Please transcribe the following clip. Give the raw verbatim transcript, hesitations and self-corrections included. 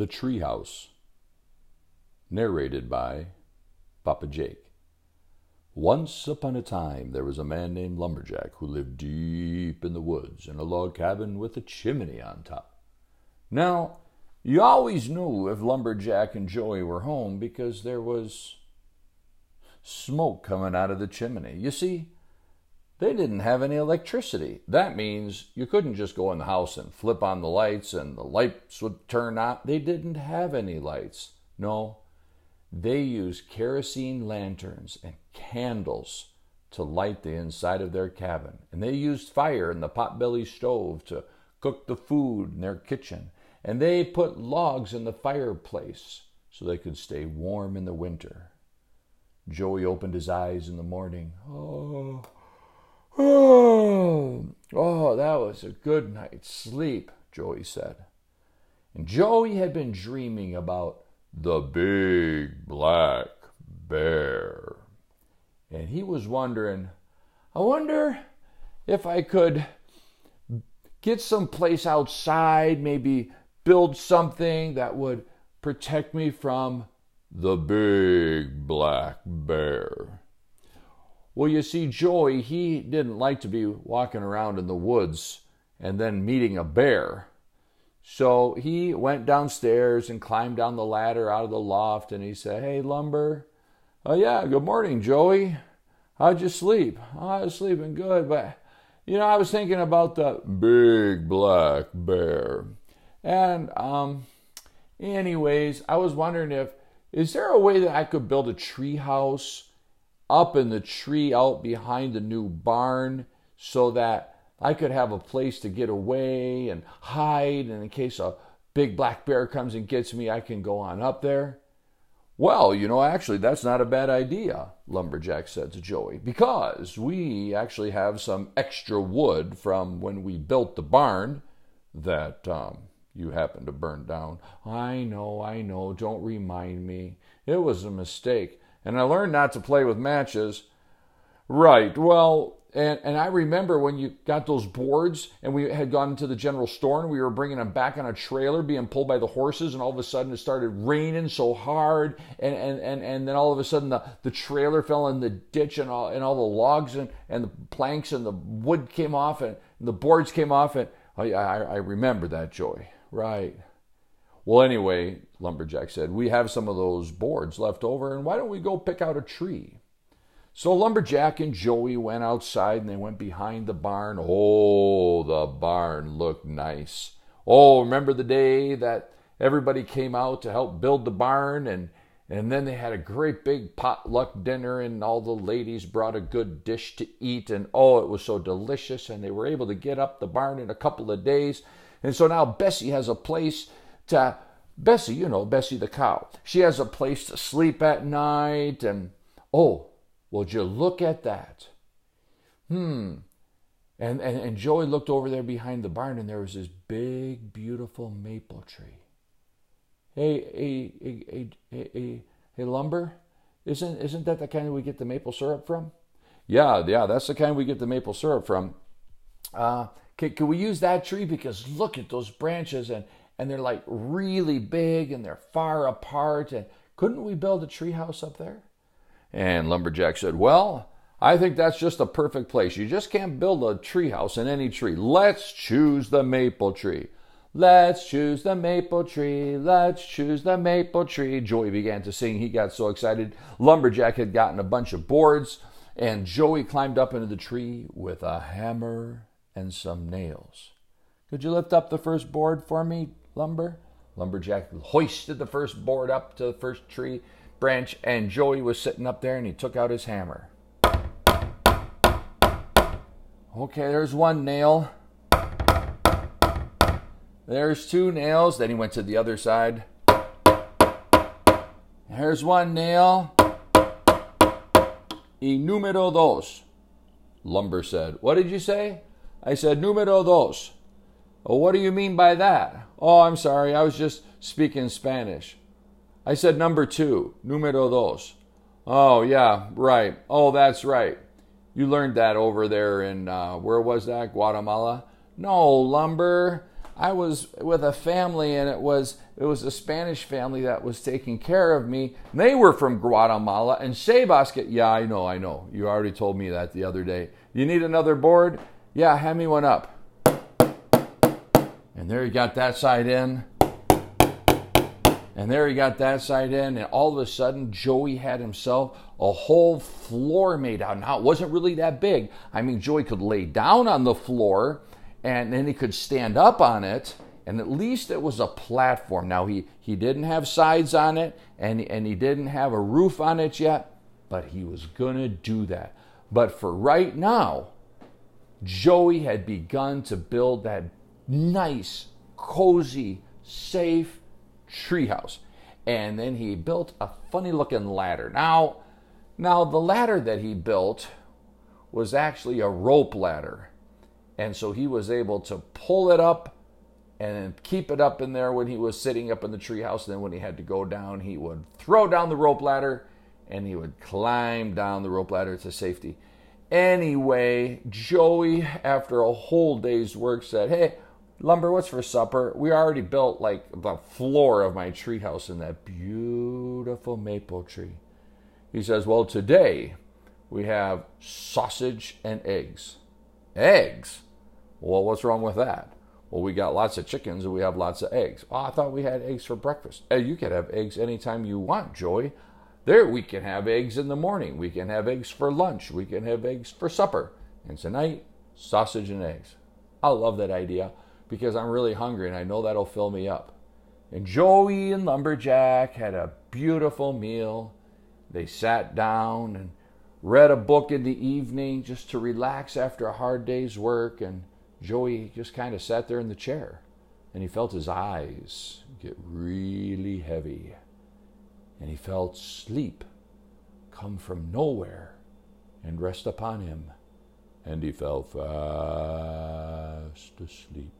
The Treehouse, narrated by Papa Jake. Once upon a time, there was a man named Lumberjack who lived deep in the woods in a log cabin with a chimney on top. Now, you always knew if Lumberjack and Joey were home because there was smoke coming out of the chimney. You see, they didn't have any electricity. That means you couldn't just go in the house and flip on the lights and the lights would turn on. They didn't have any lights. No, they used kerosene lanterns and candles to light the inside of their cabin. And they used fire in the potbelly stove to cook the food in their kitchen. And they put logs in the fireplace so they could stay warm in the winter. Joey opened his eyes in the morning. Oh, oh, oh, that was a good night's sleep, Joey said. And Joey had been dreaming about the big black bear. And he was wondering, I wonder if I could get someplace outside, maybe build something that would protect me from the big black bear. Well, you see, Joey, he didn't like to be walking around in the woods and then meeting a bear. So he went downstairs and climbed down the ladder out of the loft, and he said, Hey, Lumber. Oh, yeah, good morning, Joey. How'd you sleep? Oh, I was sleeping good, but, you know, I was thinking about the big black bear. And, um, anyways, I was wondering if, is there a way that I could build a tree house up in the tree out behind the new barn so that I could have a place to get away and hide, and in case a big black bear comes and gets me, I can go on up there? Well, you know, actually, that's not a bad idea, Lumberjack said to Joey, because we actually have some extra wood from when we built the barn that um, you happened to burn down. I know, I know, don't remind me. It was a mistake. And I learned not to play with matches. Right, well, and, and I remember when you got those boards and we had gone to the general store and we were bringing them back on a trailer being pulled by the horses, and all of a sudden it started raining so hard, and, and, and, and then all of a sudden the, the trailer fell in the ditch, and all, and all the logs and, and the planks and the wood came off and the boards came off, and I, I, I remember that, Joey. Right. Well, anyway, Lumberjack said, we have some of those boards left over, and why don't we go pick out a tree? So Lumberjack and Joey went outside, and they went behind the barn. Oh, the barn looked nice. Oh, remember the day that everybody came out to help build the barn, and, and then they had a great big potluck dinner, and all the ladies brought a good dish to eat, and oh, it was so delicious, and they were able to get up the barn in a couple of days. And so now Bessie has a place to, Bessie, you know, Bessie the cow. She has a place to sleep at night. And, oh, well, you look at that. Hmm. And, and, and Joey looked over there behind the barn, and there was this big, beautiful maple tree. Hey, hey, hey, hey, hey, hey, hey Lumber, isn't, isn't that the kind we get the maple syrup from? Yeah, yeah, that's the kind we get the maple syrup from. Uh, Can, can we use that tree? Because look at those branches, and, and they're like really big, and they're far apart. And couldn't we build a tree house up there? And Lumberjack said, well, I think that's just a perfect place. You just can't build a tree house in any tree. Let's choose the maple tree. Let's choose the maple tree. Let's choose the maple tree. Joey began to sing. He got so excited. Lumberjack had gotten a bunch of boards, and Joey climbed up into the tree with a hammer and some nails. Could you lift up the first board for me, Lumber? Lumberjack hoisted the first board up to the first tree branch, and Joey was sitting up there, and he took out his hammer. Okay, there's one nail. There's two nails. Then he went to the other side. There's one nail. Y número dos. Lumber said, what did you say? I said, número dos. Oh, what do you mean by that? Oh, I'm sorry. I was just speaking Spanish. I said number two, número dos. Oh, yeah, right. Oh, that's right. You learned that over there in, uh, where was that, Guatemala? No, Lumber. I was with a family, and it was it was a Spanish family that was taking care of me. They were from Guatemala, and Shabas, yeah, I know, I know. You already told me that the other day. You need another board? Yeah, hand me one up. And there he got that side in. And there he got that side in, and all of a sudden, Joey had himself a whole floor made out. Now, it wasn't really that big. I mean, Joey could lay down on the floor, and then he could stand up on it, and at least it was a platform. Now, he, he didn't have sides on it, and, and he didn't have a roof on it yet, but he was going to do that. But for right now, Joey had begun to build that nice, cozy, safe treehouse, and then he built a funny-looking ladder. Now, now the ladder that he built was actually a rope ladder, and so he was able to pull it up and keep it up in there when he was sitting up in the treehouse. Then when he had to go down, he would throw down the rope ladder, and he would climb down the rope ladder to safety. Anyway, Joey, after a whole day's work, said, "Hey, Lumber, what's for supper? We already built like the floor of my treehouse in that beautiful maple tree." He says, "Well, today we have sausage and eggs." Eggs? Well, what's wrong with that? Well, we got lots of chickens and we have lots of eggs. Oh, I thought we had eggs for breakfast. Hey, you can have eggs anytime you want, Joey. There, we can have eggs in the morning. We can have eggs for lunch. We can have eggs for supper. And tonight, sausage and eggs. I love that idea, because I'm really hungry and I know that'll fill me up. And Joey and Lumberjack had a beautiful meal. They sat down and read a book in the evening just to relax after a hard day's work. And Joey just kind of sat there in the chair, and he felt his eyes get really heavy, and he felt sleep come from nowhere and rest upon him, and he fell fast asleep.